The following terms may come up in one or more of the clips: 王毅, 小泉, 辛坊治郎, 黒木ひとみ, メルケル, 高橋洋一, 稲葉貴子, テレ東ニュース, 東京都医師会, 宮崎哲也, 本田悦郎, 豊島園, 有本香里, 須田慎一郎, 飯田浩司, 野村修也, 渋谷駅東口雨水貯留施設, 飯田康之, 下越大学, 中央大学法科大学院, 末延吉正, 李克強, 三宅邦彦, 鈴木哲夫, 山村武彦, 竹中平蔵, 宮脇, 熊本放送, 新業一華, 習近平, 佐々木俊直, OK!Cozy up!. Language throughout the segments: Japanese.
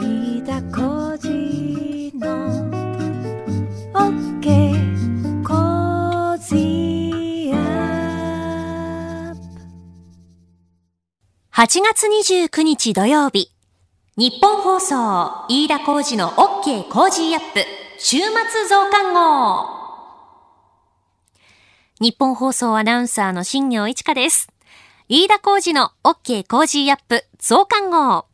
OK!Cozyの OK!Cozy up! 8月29日土曜日、日本放送飯田浩司の OK!Cozy up! 週末増刊号。日本放送アナウンサーの新業一華です。飯田浩司の OK!Cozy up! 増刊号。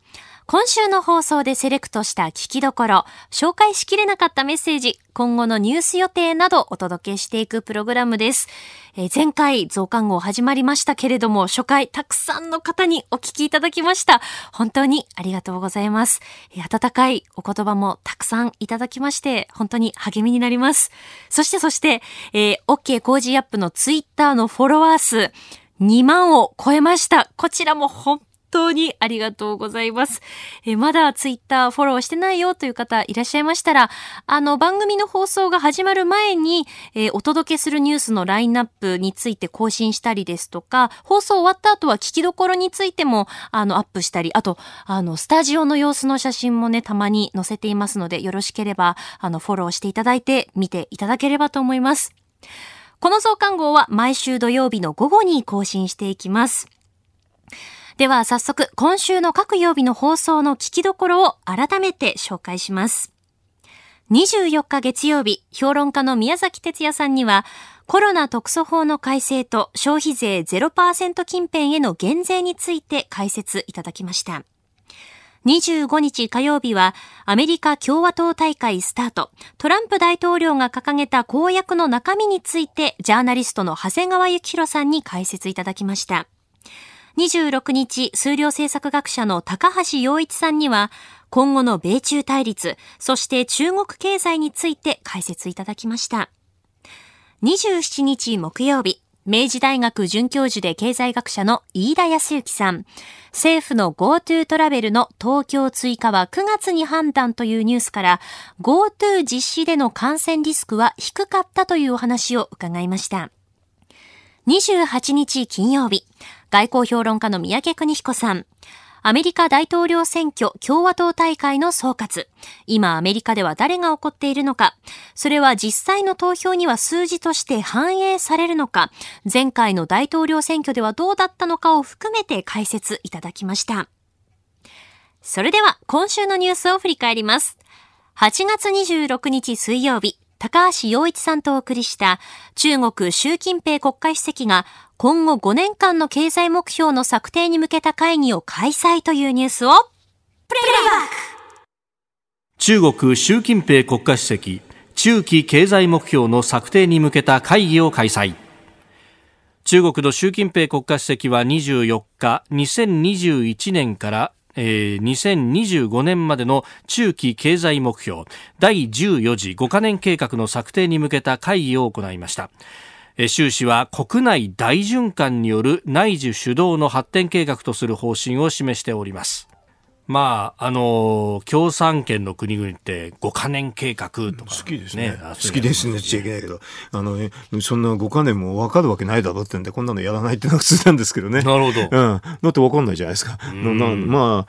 今週の放送でセレクトした聞きどころ、紹介しきれなかったメッセージ、今後のニュース予定などお届けしていくプログラムです。前回増刊号始まりましたけれども、初回たくさんの方にお聞きいただきました。本当にありがとうございます。温かいお言葉もたくさんいただきまして、本当に励みになります。そして、OK!Cozy up! のツイッターのフォロワー数2万を超えました。こちらも本当にありがとうございます。まだツイッターフォローしてないよという方いらっしゃいましたら、番組の放送が始まる前に、お届けするニュースのラインナップについて更新したりですとか、放送終わった後は聞きどころについてもアップしたり、あとスタジオの様子の写真もねたまに載せていますので、よろしければフォローしていただいて見ていただければと思います。この増刊号は毎週土曜日の午後に更新していきます。では早速、今週の各曜日の放送の聞きどころを改めて紹介します。24日月曜日、評論家の宮崎哲也さんには、コロナ特措法の改正と消費税 0% 近辺への減税について解説いただきました。25日火曜日は、アメリカ共和党大会スタート、トランプ大統領が掲げた公約の中身について、ジャーナリストの長谷川幸宏さんに解説いただきました。26日、数量政策学者の高橋洋一さんには、今後の米中対立、そして中国経済について解説いただきました。27日木曜日、明治大学准教授で経済学者の飯田康之さん、政府の GoTo トラベルの東京追加は9月に判断というニュースから、GoTo 実施での感染リスクは低かったというお話を伺いました。28日金曜日、外交評論家の三宅邦彦さん、アメリカ大統領選挙共和党大会の総括、今アメリカでは誰が起こっているのか、それは実際の投票には数字として反映されるのか、前回の大統領選挙ではどうだったのかを含めて解説いただきました。それでは今週のニュースを振り返ります。8月26日水曜日、高橋洋一さんとお送りした、中国習近平国家主席が今後5年間の経済目標の策定に向けた会議を開催というニュースをプレイバック。中国習近平国家主席、中期経済目標の策定に向けた会議を開催。中国の習近平国家主席は24日、2021年から2025年までの中期経済目標第14次5カ年計画の策定に向けた会議を行いました。習氏は国内大循環による内需主導の発展計画とする方針を示しております。共産圏の国々って5カ年計画とか、ね、好きですね。好きですね。ちゃいけないけど、そんな5カ年も分かるわけないだろうってんで、こんなのやらないってのが普通なんですけどね。なるほど。うん。だって分かんないじゃないですか。でも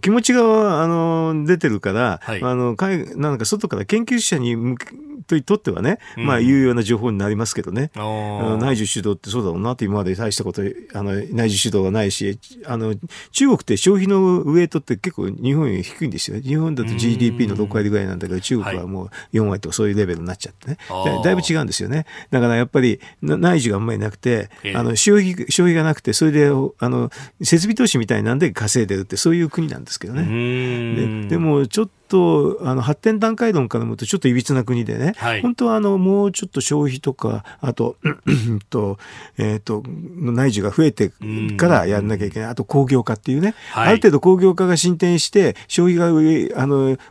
気持ちが、出てるから、はい、なんか外から研究者にとってはね、有用な情報になりますけどね。内需主導ってそうだろうなって今まで大したこと、内需主導がないし、中国って消費のウエイトって結構日本より低いんですよ。日本だと GDP の6割ぐらいなんだけど、中国はもう4割とかそういうレベルになっちゃってね。だいぶ違うんですよね。だからやっぱり内需があんまりなくて、消費がなくて、それで設備投資みたいなんで稼いでるってそういう国なんですけどね。でもちょっと発展段階論から見るとちょっといびつな国でね、はい、本当はもうちょっと消費とか、あと内需が増えてからやんなきゃいけない。あと工業化っていうね、はい、ある程度工業化が進展して消費が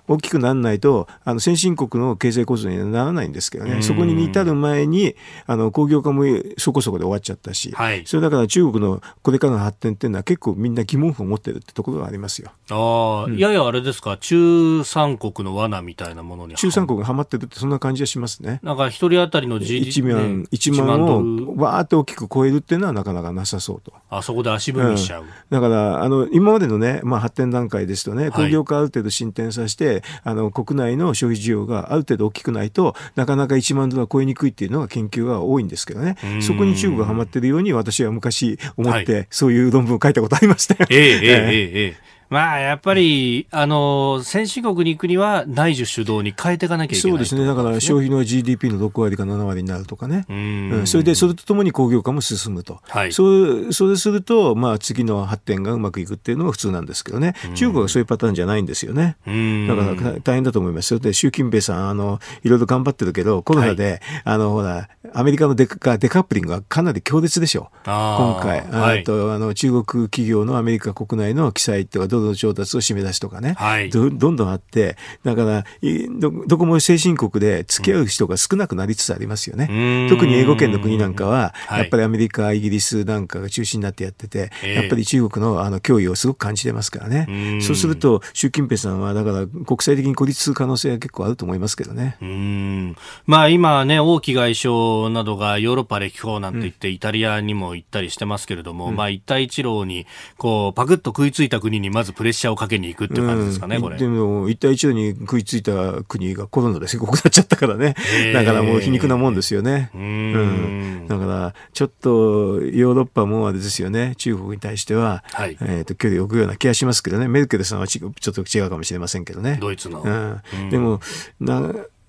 大きくならないと先進国の経済構造にはならないんですけどね。そこに至る前に工業化もそこそこで終わっちゃったし、はい、それだから中国のこれからの発展っていうのは結構みんな疑問符を持ってるってところがありますよ。ややあれですか、中三国の罠みたいなものに中三国がハマってるってそんな感じがしますね。なんか一人当たりの 1万をわーって大きく超えるっていうのはなかなかなさそうと。あそこで足踏みしちゃう、うん、だから今までのね、まあ、発展段階ですとね、工業化ある程度進展させて、はい、国内の消費需要がある程度大きくないとなかなか1万ドルは超えにくいっていうのが研究は多いんですけどね。そこに中国がハマってるように私は昔思って、はい、そういう論文を書いたことありましたよ。まあやっぱり、先進国に行くには内需主導に変えていかなきゃいけない。そうですね。だから消費の GDP の6割か7割になるとかね。うん。それでそれとともに工業化も進むと。はい。それするとまあ次の発展がうまくいくっていうのが普通なんですけどね。中国はそういうパターンじゃないんですよね。だから大変だと思います。それで習近平さんいろいろ頑張ってるけどコロナで、はい、ほらアメリカのデカップリングがかなり強烈でしょ。今回中国企業のアメリカ国内の記載とか調達を締め出しとかね、はい、どんどんあってだからどこも先進国で付き合う人が少なくなりつつありますよね、うん、特に英語圏の国なんかは、はい、やっぱりアメリカイギリスなんかが中心になってやってて、やっぱり中国の脅威をすごく感じてますからね、うん、そうすると習近平さんはだから国際的に孤立する可能性が結構あると思いますけどね、うん、まあ今ね王毅外相などがヨーロッパ歴訪なんて言って、うん、イタリアにも行ったりしてますけれども、うん、まあ一帯一路にこうパクッと食いついた国にまずプレッシャーをかけに行くっていう感じですかね、これ。でも一帯一路に食いついた国がコロナで深刻になっちゃったからね、だからもう皮肉なもんですよね、うん、だからちょっとヨーロッパもあれですよね、中国に対しては、はい、距離を置くような気がしますけどね。メルケルさんはちょっと違うかもしれませんけどね、ドイツの、うん、でも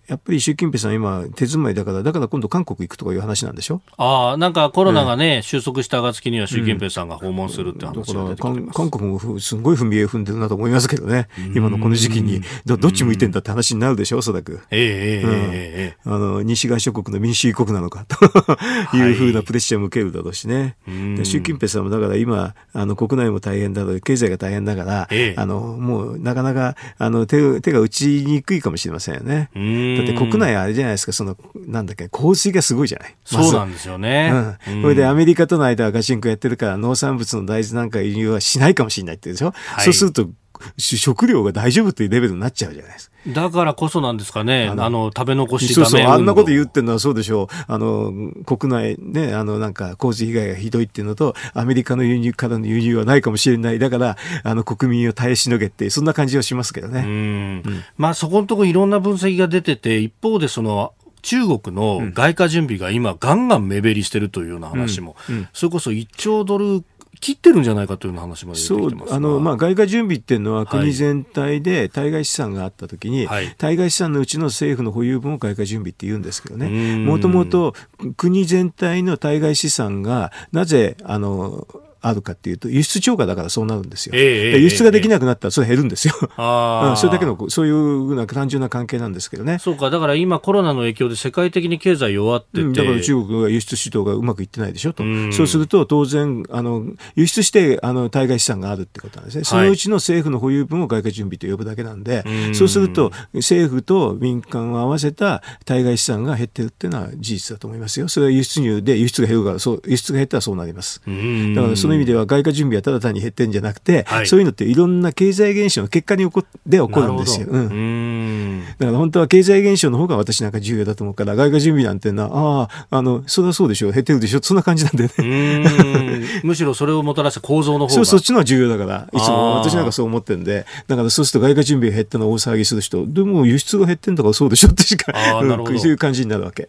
やっぱり習近平さん今手詰まりだから今度韓国行くとかいう話なんでしょ。ああ、なんかコロナがね、収束した暁には習近平さんが訪問するって話が出てきてます、だから韓国もすごい踏み絵踏んでるなと思いますけどね。今のこの時期にどっち向いてんだって話になるでしょ、おそらく。西側諸国の民主主義国なのかというふうなプレッシャーも受けるだろうしね、はい、習近平さんもだから今国内も大変だろう、経済が大変だから、もうなかなか手が打ちにくいかもしれませんよね。だって国内あれじゃないですか、なんだっけ、洪水がすごいじゃない。そうなんですよね。うん。それでアメリカとの間はガチンコやってるから農産物の大豆なんか輸入はしないかもしれないってでしょ。はい、そうすると食料が大丈夫というレベルになっちゃうじゃないですか。だからこそなんですかね、食べ残しダメ運動。そうそう、あんなこと言ってるのはそうでしょう。国内ね、なんか洪水被害がひどいっていうのと、アメリカの輸入からの輸入はないかもしれない。だから、国民を耐えしのげって、そんな感じはしますけどね。まあそこのところいろんな分析が出てて、一方で中国の外貨準備が今ガンガン目減りしてるというような話も、それこそ1兆ドル、切ってるんじゃないかという話まで出てきてます。まあ、外貨準備っていうのは国全体で対外資産があったときに、はい、対外資産のうちの政府の保有分を外貨準備って言うんですけどね。もともと国全体の対外資産がなぜあるかっていうと輸出超過だからそうなるんですよ、輸出ができなくなったらそれ減るんですよ、それだけのそういうふうな単純な関係なんですけどね。そうか、だから今コロナの影響で世界的に経済弱ってて、だから中国が輸出主導がうまくいってないでしょと。そうすると当然輸出して対外資産があるってことなんですね。そのうちの政府の保有分を外貨準備と呼ぶだけなんで、はい、そうすると政府と民間を合わせた対外資産が減ってるっていうのは事実だと思いますよ。それは輸出入で輸出が減るから、そう輸出が減ったらそうなります。だからそういう意味では外貨準備はただ単に減ってんじゃなくて、はい、そういうのっていろんな経済現象の結果に起こるんですよ、だから本当は経済現象の方が私なんか重要だと思うから、外貨準備なんていうのはそれはそうでしょ、減ってるでしょ、そんな感じなんでね。むしろそれをもたらした構造の方がそっちのは重要だからいつも私なんかそう思ってるんで、だからそうすると外貨準備が減ったのを大騒ぎする人でも輸出が減ってんだからそうでしょってしかそういう感じになるわけ。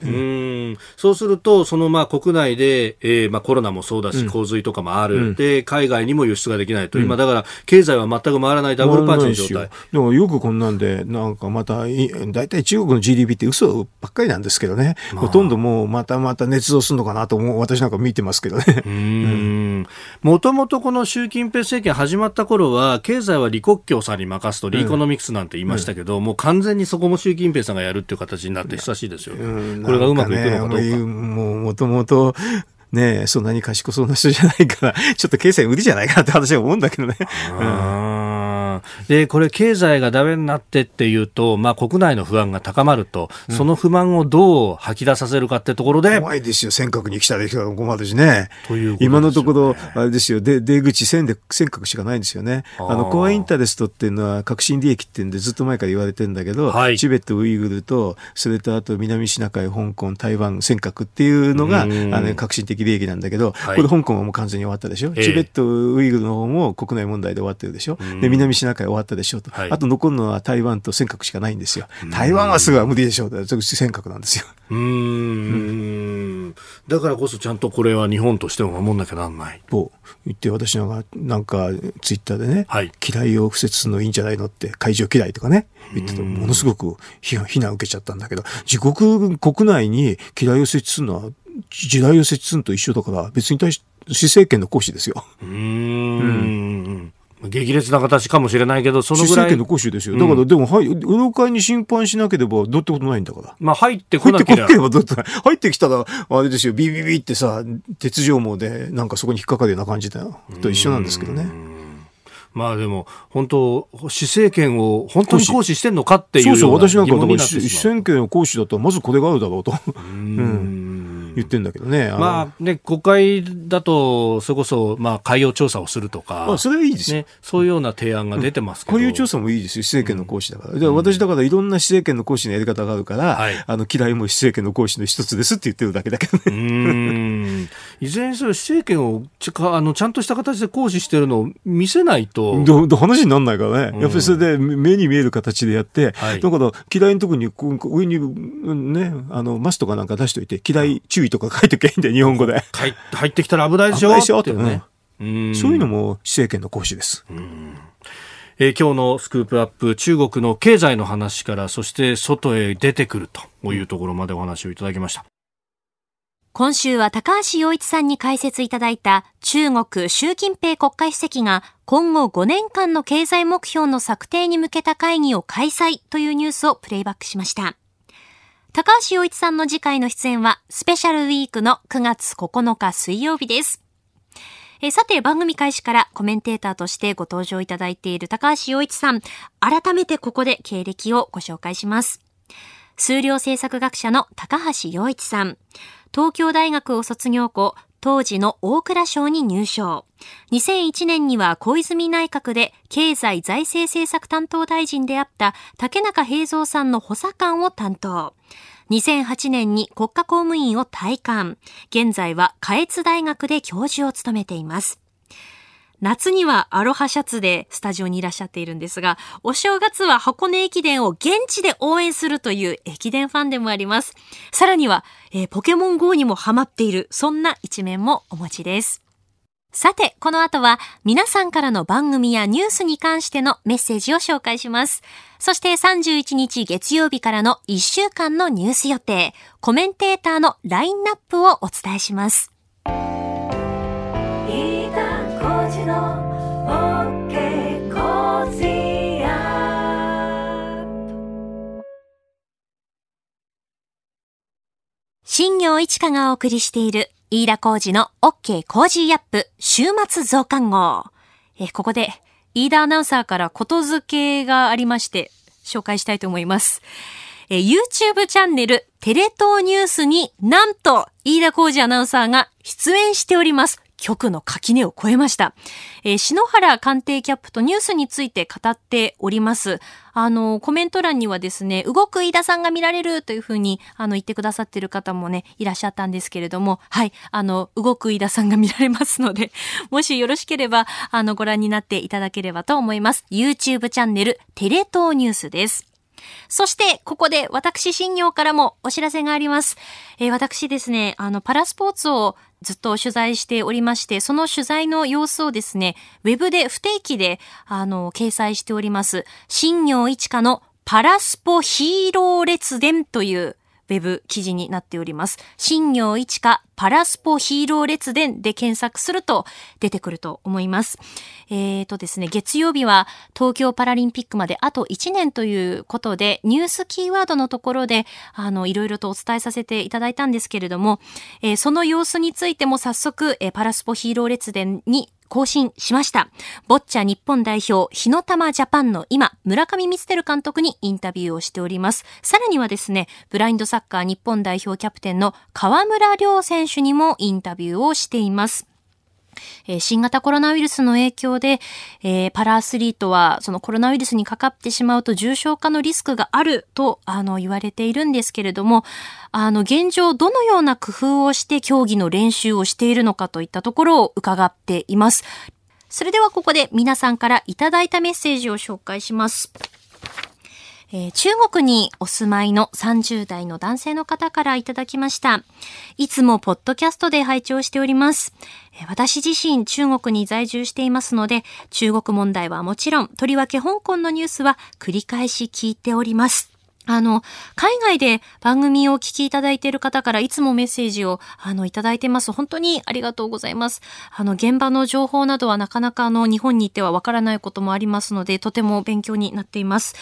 そうするとまあ国内で、まあ、コロナもそうだし洪水とかもあるで海外にも輸出ができないと、今だから経済は全く回らないダブルパンチの状態。でもよくこんなんでなんかまただいたい中国の GDP って嘘ばっかりなんですけどね、ほとんどもうまた捏造するのかなと私なんか見てますけどね。もともとこの習近平政権始まった頃は経済は李克強さんに任すと、リーコノミクスなんて言いましたけど、もう完全にそこも習近平さんがやるっていう形になって久しいですよね。これがうまくいくのかどうか、もともとねえ、そんなに賢そうな人じゃないから、ちょっと経済無理じゃないかなって私は思うんだけどね。安で、これ経済がダメになってっていうと、まあ、国内の不安が高まると、その不満をどう吐き出させるかってところで、怖いですよ。尖閣に来たら困るしね。ということですよね。今のところあれですよ、で出口尖閣しかないんですよね。コアインタレストっていうのは核心利益っていうんでずっと前から言われてるんだけど、はい、チベットウイグルとそれとあと南シナ海、香港、台湾、尖閣っていうのが核心的利益なんだけど、はい、これ香港はもう完全に終わったでしょ、チベットウイグルの方も国内問題で終わってるでしょ、で南シナ海終わったでしょと、はい、あと残るのは台湾と尖閣しかないんですよ。台湾はすぐは無理でしょう、尖閣なんですよ。だからこそちゃんとこれは日本としても守んなきゃなんないと言って、私なんかツイッターでね、はい、嫌いを敷設するのいいんじゃないのって、海上嫌いとかね言ってた、ものすごく非難受けちゃったんだけど、自国国内に嫌いを設置するのは地雷を設置するのと一緒だから、別に対し施政権の行使ですよ。激烈な形かもしれないけど、そのぐらい。施政権の行使ですよ。だから、でも、はい、うの会に侵犯しなければ、どうってことないんだから。まあ、入ってこなければ。入ってきたら、あれですよ、ビビビってさ、鉄条網で、なんかそこに引っかかるような感じだよ。と一緒なんですけどね。まあでも、本当、施政権を本当に行使してんのかっていうような。そうそう、私なんか、施政権を行使だったら、まずこれがあるだろうと。言ってんだけどね。まあね、国会だと、それこそ、まあ、海洋調査をするとか。まあ、それはいいですね。そういうような提案が出てますけど。海洋調査もいいですよ。施政権の行使だから。私だから、いろんな施政権の行使のやり方があるから、嫌いも施政権の行使の一つですって言ってるだけだけどね。いずれにせよ、施政権をちゃんとした形で行使してるのを見せないと。話にならないからね。やっぱりそれで、目に見える形でやって、だから、嫌いのとこに、上に、ね、マスとかなんか出しておいて、嫌い、注意とか書いておけばいいんだよ、日本語で。入ってきたら危ないでしょってね。そういうのも施政権の行使です。今日のスクープアップ、中国の経済の話から、そして外へ出てくるというところまでお話をいただきました。今週は高橋洋一さんに解説いただいた、中国習近平国家主席が今後5年間の経済目標の策定に向けた会議を開催というニュースをプレイバックしました。高橋洋一さんの次回の出演はスペシャルウィークの9月9日水曜日です。さて、番組開始からコメンテーターとしてご登場いただいている高橋洋一さん、改めてここで経歴をご紹介します。数量政策学者の高橋洋一さん、東京大学を卒業後、当時の大蔵省に入省。2001年には小泉内閣で経済財政政策担当大臣であった竹中平蔵さんの補佐官を担当。2008年に国家公務員を退官。現在は下越大学で教授を務めています。夏にはアロハシャツでスタジオにいらっしゃっているんですが、お正月は箱根駅伝を現地で応援するという駅伝ファンでもあります。さらには、ポケモン GO にもハマっている、そんな一面もお持ちです。さて、この後は皆さんからの番組やニュースに関してのメッセージを紹介します。そして31日月曜日からの1週間のニュース予定、コメンテーターのラインナップをお伝えします。新業一華がお送りしている飯田浩司の OK!Cozy up! 週末増刊号。ここで飯田アナウンサーからことづけがありまして紹介したいと思います。YouTube チャンネルテレ東ニュースになんと飯田浩司アナウンサーが出演しております。局の垣根を越えました。篠原官邸キャップとニュースについて語っております。コメント欄にはですね、動く飯田さんが見られるというふうに、言ってくださってる方もね、いらっしゃったんですけれども、はい、動く飯田さんが見られますので、もしよろしければ、ご覧になっていただければと思います。YouTube チャンネル、テレ東ニュースです。そして、ここで私、新業からもお知らせがあります。私ですね、パラスポーツをずっと取材しておりまして、その取材の様子をですね、ウェブで不定期で、掲載しております。新業一華のパラスポヒーロー列伝というウェブ記事になっております。新業一華パラスポヒーロー列伝で検索すると出てくると思います。ですね、月曜日は東京パラリンピックまであと1年ということで、ニュースキーワードのところで、いろいろとお伝えさせていただいたんですけれども、その様子についても早速、パラスポヒーロー列伝に更新しました。ボッチャ日本代表、火の玉ジャパンの今、村上光輝監督にインタビューをしております。さらにはですね、ブラインドサッカー日本代表キャプテンの川村亮選手にもインタビューをしています。新型コロナウイルスの影響で、パラアスリートはそのコロナウイルスにかかってしまうと重症化のリスクがあると言われているんですけれども、現状どのような工夫をして競技の練習をしているのかといったところを伺っています。それではここで皆さんからいただいたメッセージを紹介します。中国にお住まいの30代の男性の方からいただきました。いつもポッドキャストで拝聴しております。私自身中国に在住していますので、中国問題はもちろん、とりわけ香港のニュースは繰り返し聞いております。海外で番組をお聞きいただいている方からいつもメッセージをいただいてます。本当にありがとうございます。現場の情報などはなかなか日本に行ってはわからないこともありますので、とても勉強になっています。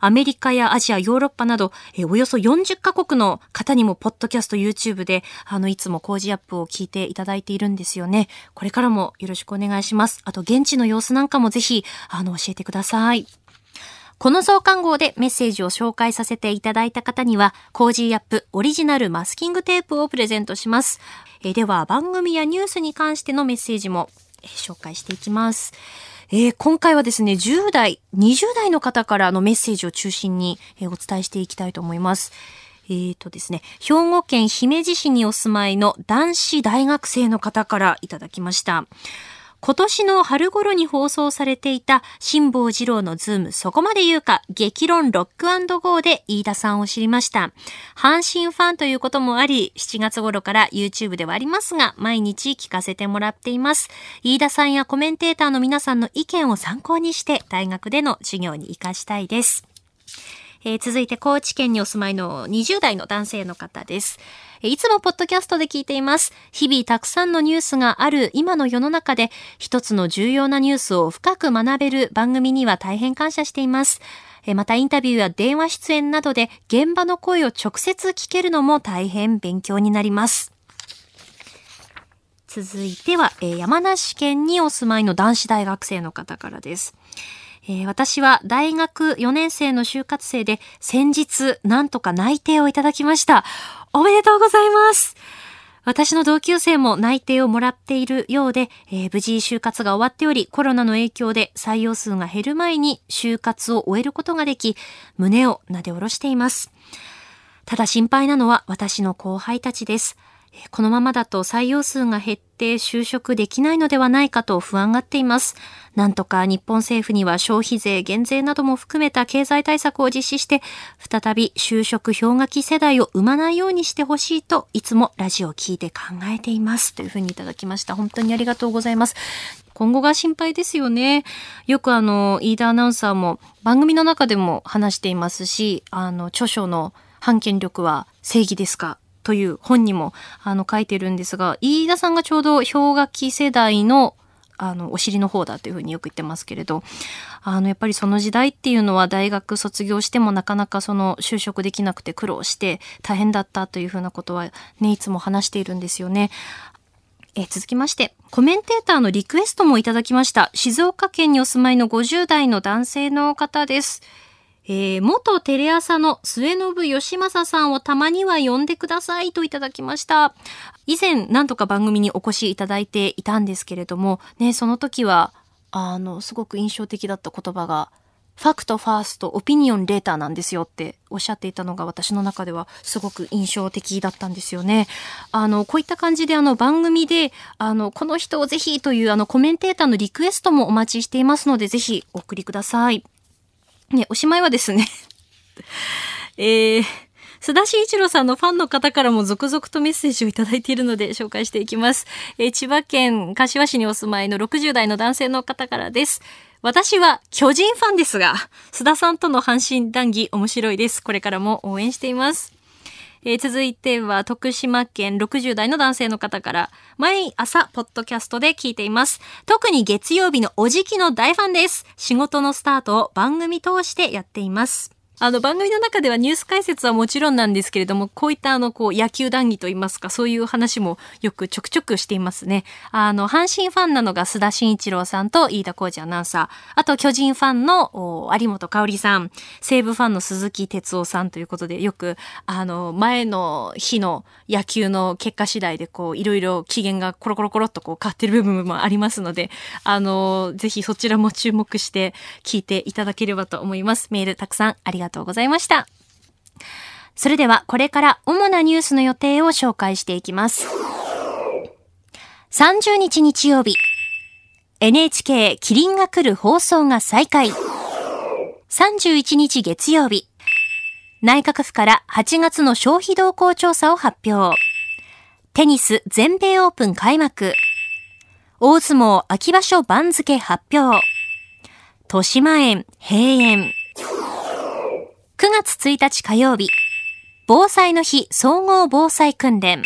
アメリカやアジア、ヨーロッパなど、およそ40カ国の方にもポッドキャスト、YouTube でいつもOK!Cozy up! を聞いていただいているんですよね。これからもよろしくお願いします。あと現地の様子なんかもぜひ教えてください。この増刊号でメッセージを紹介させていただいた方には、OK!Cozy up! オリジナルマスキングテープをプレゼントします。では、番組やニュースに関してのメッセージも紹介していきます。今回はですね、10代、20代の方からのメッセージを中心にお伝えしていきたいと思います。ですね、兵庫県姫路市にお住まいの男子大学生の方からいただきました。今年の春頃に放送されていた辛坊治郎のズームそこまで言うか激論ロック&ゴーで飯田さんを知りました。阪神ファンということもあり、7月頃から YouTube ではありますが毎日聞かせてもらっています。飯田さんやコメンテーターの皆さんの意見を参考にして大学での授業に活かしたいです。続いて高知県にお住まいの20代の男性の方です。いつもポッドキャストで聞いています。日々たくさんのニュースがある今の世の中で、一つの重要なニュースを深く学べる番組には大変感謝しています。またインタビューや電話出演などで現場の声を直接聞けるのも大変勉強になります。続いては山梨県にお住まいの男子大学生の方からです。私は大学4年生の就活生で先日なんとか内定をいただきました。おめでとうございます。私の同級生も内定をもらっているようで、無事就活が終わっており、コロナの影響で採用数が減る前に就活を終えることができ、胸をなで下ろしています。ただ心配なのは私の後輩たちです。このままだと採用数が減って就職できないのではないかと不安がっています。なんとか日本政府には消費税減税なども含めた経済対策を実施して、再び就職氷河期世代を生まないようにしてほしいといつもラジオを聞いて考えていますというふうにいただきました。本当にありがとうございます。今後が心配ですよね。よく飯田アナウンサーも番組の中でも話していますし、著書の反権力は正義ですかという本にも書いてるんですが、飯田さんがちょうど氷河期世代のお尻の方だというふうによく言ってますけれど、やっぱりその時代っていうのは大学卒業してもなかなか就職できなくて苦労して大変だったというふうなことはね、いつも話しているんですよね。続きましてコメンテーターのリクエストもいただきました。静岡県にお住まいの50代の男性の方です。元テレ朝の末延吉正さんをたまには呼んでくださいといただきました。以前何とか番組にお越しいただいていたんですけれども、ね、その時は、すごく印象的だった言葉が、ファクトファースト、オピニオンレーターなんですよっておっしゃっていたのが私の中ではすごく印象的だったんですよね。こういった感じで番組で、この人をぜひというコメンテーターのリクエストもお待ちしていますので、ぜひお送りください。ね、おしまいはですね、須田慎一郎さんのファンの方からも続々とメッセージをいただいているので紹介していきます。千葉県柏市にお住まいの60代の男性の方からです。私は巨人ファンですが、須田さんとの阪神談義面白いです。これからも応援しています。続いては徳島県60代の男性の方から。毎朝ポッドキャストで聞いています。特に月曜日のお辞儀の大ファンです。仕事のスタートを番組通してやっています。番組の中ではニュース解説はもちろんなんですけれども、こういった野球談義といいますか、そういう話もよくちょくちょくしていますね。阪神ファンなのが須田慎一郎さんと飯田浩二アナウンサー、あと巨人ファンの有本香里さん、西武ファンの鈴木哲夫さんということで、よく前の日の野球の結果次第でいろいろ機嫌がコロコロコロっと変わってる部分もありますので、ぜひそちらも注目して聞いていただければと思います。メールたくさんありがとうございました。それではこれから主なニュースの予定を紹介していきます。30日日曜日 NHK キリンが来る放送が再開。31日月曜日内閣府から8月の消費動向調査を発表。テニス全米オープン開幕。大相撲秋場所番付発表。豊島園閉園。9月1日火曜日、防災の日総合防災訓練。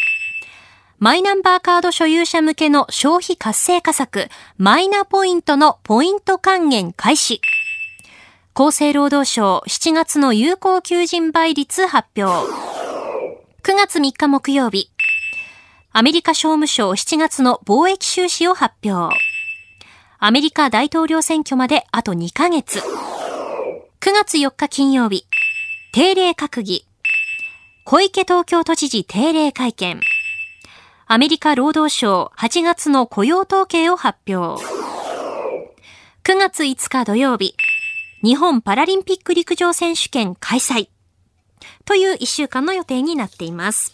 マイナンバーカード所有者向けの消費活性化策、マイナポイントのポイント還元開始。厚生労働省7月の有効求人倍率発表。9月3日木曜日、アメリカ商務省7月の貿易収支を発表。アメリカ大統領選挙まであと2ヶ月。9月4日金曜日、定例閣議。小池東京都知事定例会見。アメリカ労働省8月の雇用統計を発表。9月5日土曜日、日本パラリンピック陸上選手権開催という1週間の予定になっています。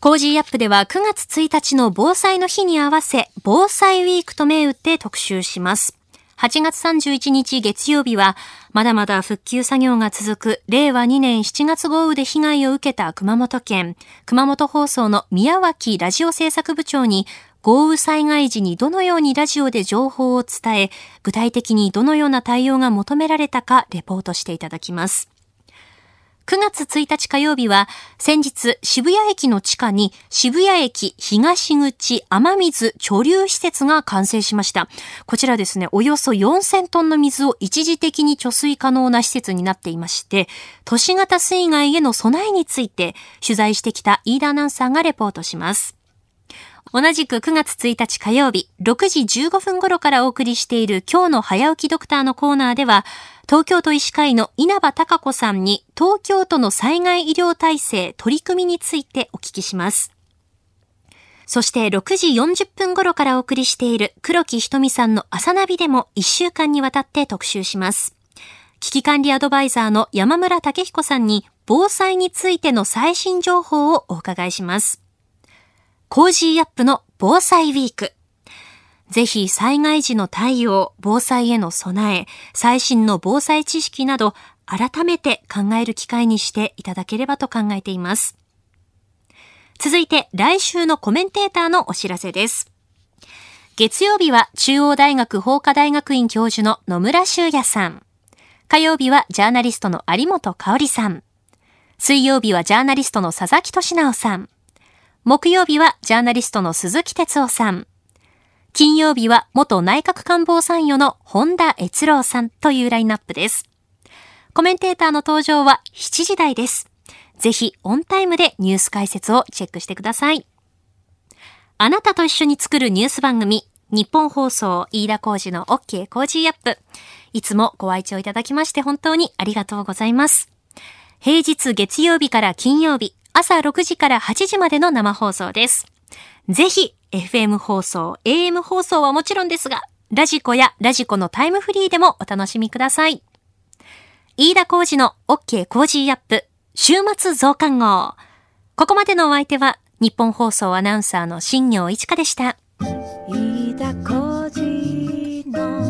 OK!Cozy up!では9月1日の防災の日に合わせ、防災ウィークと銘打って特集します。8月31日月曜日は、まだまだ復旧作業が続く令和2年7月豪雨で被害を受けた熊本県、熊本放送の宮脇ラジオ制作部長に、豪雨災害時にどのようにラジオで情報を伝え、具体的にどのような対応が求められたかレポートしていただきます。9月1日火曜日は、先日渋谷駅の地下に渋谷駅東口雨水貯留施設が完成しました。こちらですね、およそ4000トンの水を一時的に貯水可能な施設になっていまして、都市型水害への備えについて取材してきた飯田アナウンサーがレポートします。同じく9月1日火曜日6時15分頃からお送りしている今日の早起きドクターのコーナーでは、東京都医師会の稲葉貴子さんに東京都の災害医療体制取り組みについてお聞きします。そして6時40分頃からお送りしている黒木ひとみさんの朝ナビでも1週間にわたって特集します。危機管理アドバイザーの山村武彦さんに防災についての最新情報をお伺いします。OK!Cozy up!の防災ウィーク、ぜひ災害時の対応、防災への備え、最新の防災知識など改めて考える機会にしていただければと考えています。続いて来週のコメンテーターのお知らせです。月曜日は中央大学法科大学院教授の野村修也さん。火曜日はジャーナリストの有本香里さん。水曜日はジャーナリストの佐々木俊直さん。木曜日はジャーナリストの鈴木哲夫さん。金曜日は元内閣官房参与の本田悦郎さんというラインナップです。コメンテーターの登場は7時台です。ぜひオンタイムでニュース解説をチェックしてください。あなたと一緒に作るニュース番組、日本放送飯田浩二の OK!Cozy up!。いつもご愛聴いただきまして本当にありがとうございます。平日月曜日から金曜日、朝6時から8時までの生放送です。ぜひ、FM 放送、AM 放送はもちろんですが、ラジコやラジコのタイムフリーでもお楽しみください。飯田浩二の OK!Cozy up!週末増刊号。ここまでのお相手は、日本放送アナウンサーの新業一華でした。飯田浩二の